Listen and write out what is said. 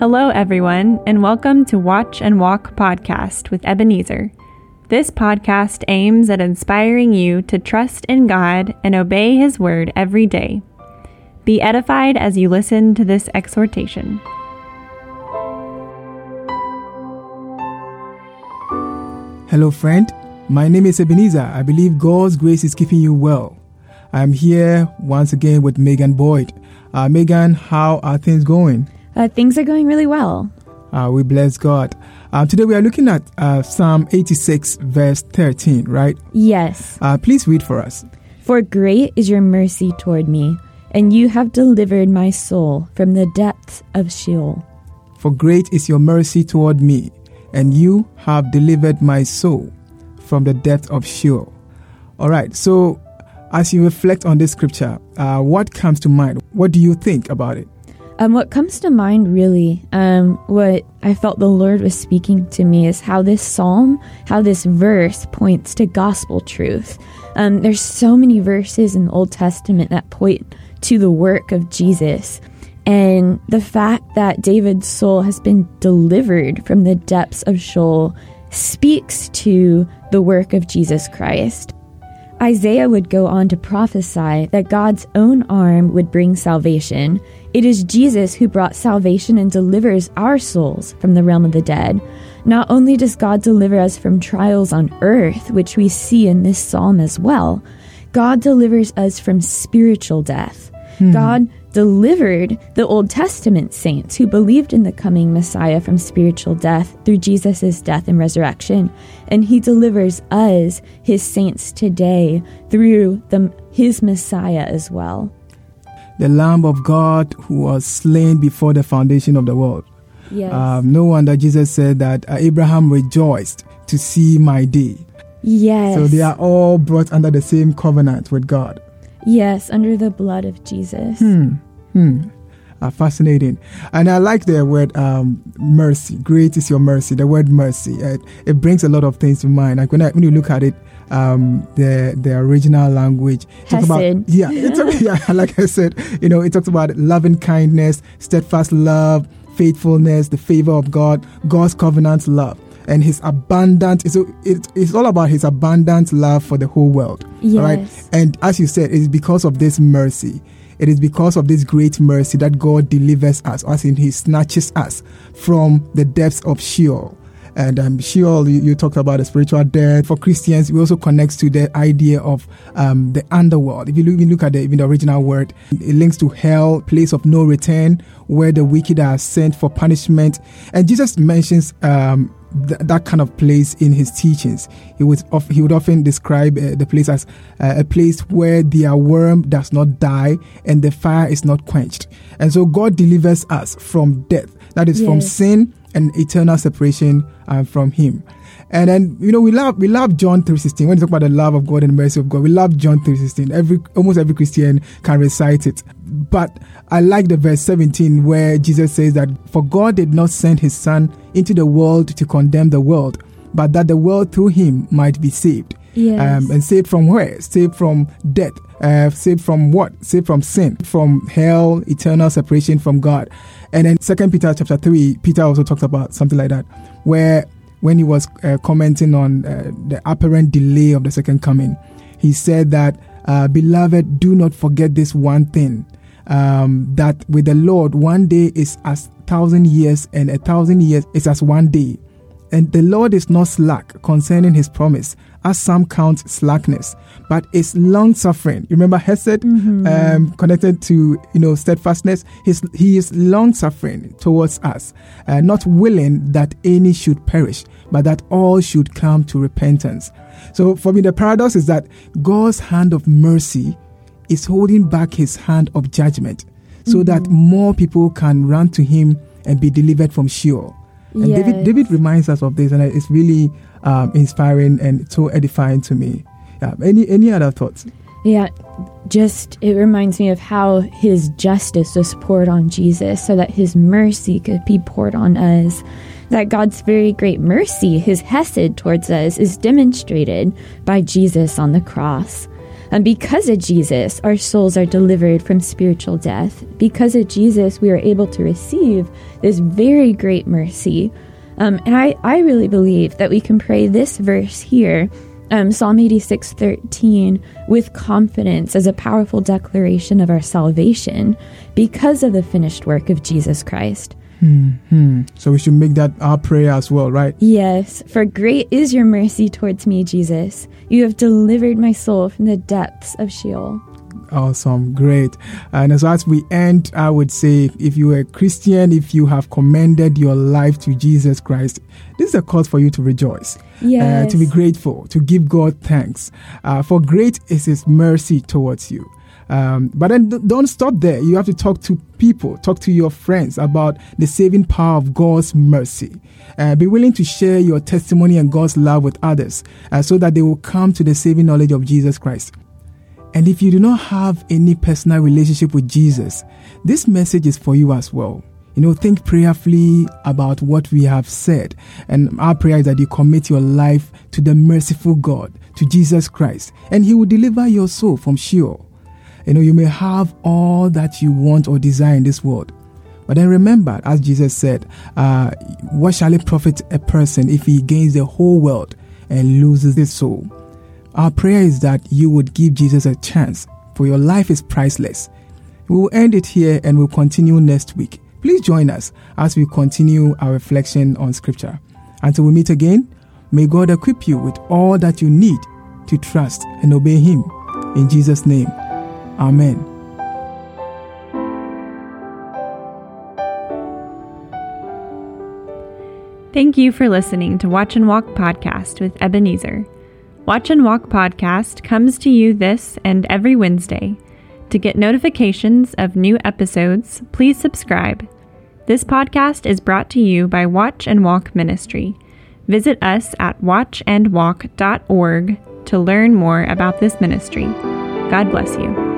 Hello, everyone, and welcome to Watch and Walk Podcast with Ebenezer. This podcast aims at inspiring you to trust in God and obey His Word every day. Be edified as you listen to this exhortation. Hello, friend. My name is Ebenezer. I believe God's grace is keeping you well. I'm here once again with Megan Boyd. Megan, how are things going? Things are going really well. We bless God. Today we are looking at Psalm 86 verse 13, right? Yes. Please read for us. For great is your mercy toward me, and you have delivered my soul from the depths of Sheol. For great is your mercy toward me, and you have delivered my soul from the depths of Sheol. All right, so as you reflect on this scripture, what comes to mind? What do you think about it? What comes to mind, really, what I felt the Lord was speaking to me is how this psalm, how this verse points to gospel truth. There's so many verses in the Old Testament that point to the work of Jesus. And the fact that David's soul has been delivered from the depths of Sheol speaks to the work of Jesus Christ. Isaiah would go on to prophesy that God's own arm would bring salvation. It is Jesus who brought salvation and delivers our souls from the realm of the dead. Not only does God deliver us from trials on earth, which we see in this psalm as well, God delivers us from spiritual death. God delivered the Old Testament saints who believed in the coming Messiah from spiritual death through Jesus' death and resurrection. And he delivers us, his saints today, through his Messiah as well. The Lamb of God who was slain before the foundation of the world. Yes. No wonder Jesus said that Abraham rejoiced to see my day. Yes. So they are all brought under the same covenant with God. Yes, under the blood of Jesus. Fascinating. And I like the word mercy. Great is your mercy. The word mercy. It brings a lot of things to mind. Like when you look at it, the original language. Hesed. Like I said, it talks about loving kindness, steadfast love, faithfulness, the favor of God, God's covenant love. And his abundant, it's all about his abundant love for the whole world. Yes. Right? And as you said, it is because of this mercy. It is because of this great mercy that God delivers us, as in he snatches us from the depths of Sheol. And Sheol, you talked about the spiritual death. For Christians, it also connects to the idea of the underworld. If you look at the original word, it links to hell, place of no return, where the wicked are sent for punishment. And Jesus mentions that kind of place in his teachings. He would often describe the place as a place where their worm does not die and the fire is not quenched. And so God delivers us from death. That is, yes, from sin and eternal separation from him. And then, we love John 3:16. When you talk about the love of God and mercy of God, we love John 3:16. Almost every Christian can recite it. But I like the verse 17 where Jesus says that, for God did not send his son into the world to condemn the world, but that the world through him might be saved. Yes. And saved from where? Saved from death. Saved from what? Saved from sin, from hell, eternal separation from God. And then 2 Peter chapter 3, Peter also talked about something like that, where when he was commenting on the apparent delay of the second coming, he said that, beloved, do not forget this one thing, that with the Lord, one day is as 1,000 years and 1,000 years is as one day. And the Lord is not slack concerning his promise, as some count slackness, but is long-suffering. Remember Hesed, connected to steadfastness? He is long-suffering towards us, not willing that any should perish, but that all should come to repentance. So for me, the paradox is that God's hand of mercy is holding back his hand of judgment so that more people can run to him and be delivered from Sheol. And yes, David reminds us of this, and it's really inspiring and so edifying to me. Yeah. Any other thoughts? Yeah, just it reminds me of how his justice was poured on Jesus so that his mercy could be poured on us. That God's very great mercy, his hesed towards us, is demonstrated by Jesus on the cross. And because of Jesus, our souls are delivered from spiritual death. Because of Jesus, we are able to receive this very great mercy. And I really believe that we can pray this verse here, Psalm 86:13, with confidence as a powerful declaration of our salvation because of the finished work of Jesus Christ. Mm-hmm. So we should make that our prayer as well, right? Yes. For great is your mercy towards me, Jesus. You have delivered my soul from the depths of Sheol. Awesome. Great. And so as we end, I would say, if you are a Christian, if you have commended your life to Jesus Christ, this is a cause for you to rejoice, yes. To be grateful, to give God thanks. For great is his mercy towards you. But then don't stop there. You have to talk to people, talk to your friends about the saving power of God's mercy. Be willing to share your testimony and God's love with others so that they will come to the saving knowledge of Jesus Christ. And if you do not have any personal relationship with Jesus, this message is for you as well. You know, think prayerfully about what we have said. And our prayer is that you commit your life to the merciful God, to Jesus Christ, and he will deliver your soul from Sheol. You know, you may have all that you want or desire in this world. But then remember, as Jesus said, what shall it profit a person if he gains the whole world and loses his soul? Our prayer is that you would give Jesus a chance, for your life is priceless. We will end it here and we'll continue next week. Please join us as we continue our reflection on Scripture. Until we meet again, may God equip you with all that you need to trust and obey him. In Jesus' name. Amen. Thank you for listening to Watch and Walk Podcast with Ebenezer. Watch and Walk Podcast comes to you this and every Wednesday. To get notifications of new episodes, please subscribe. This podcast is brought to you by Watch and Walk Ministry. Visit us at watchandwalk.org to learn more about this ministry. God bless you.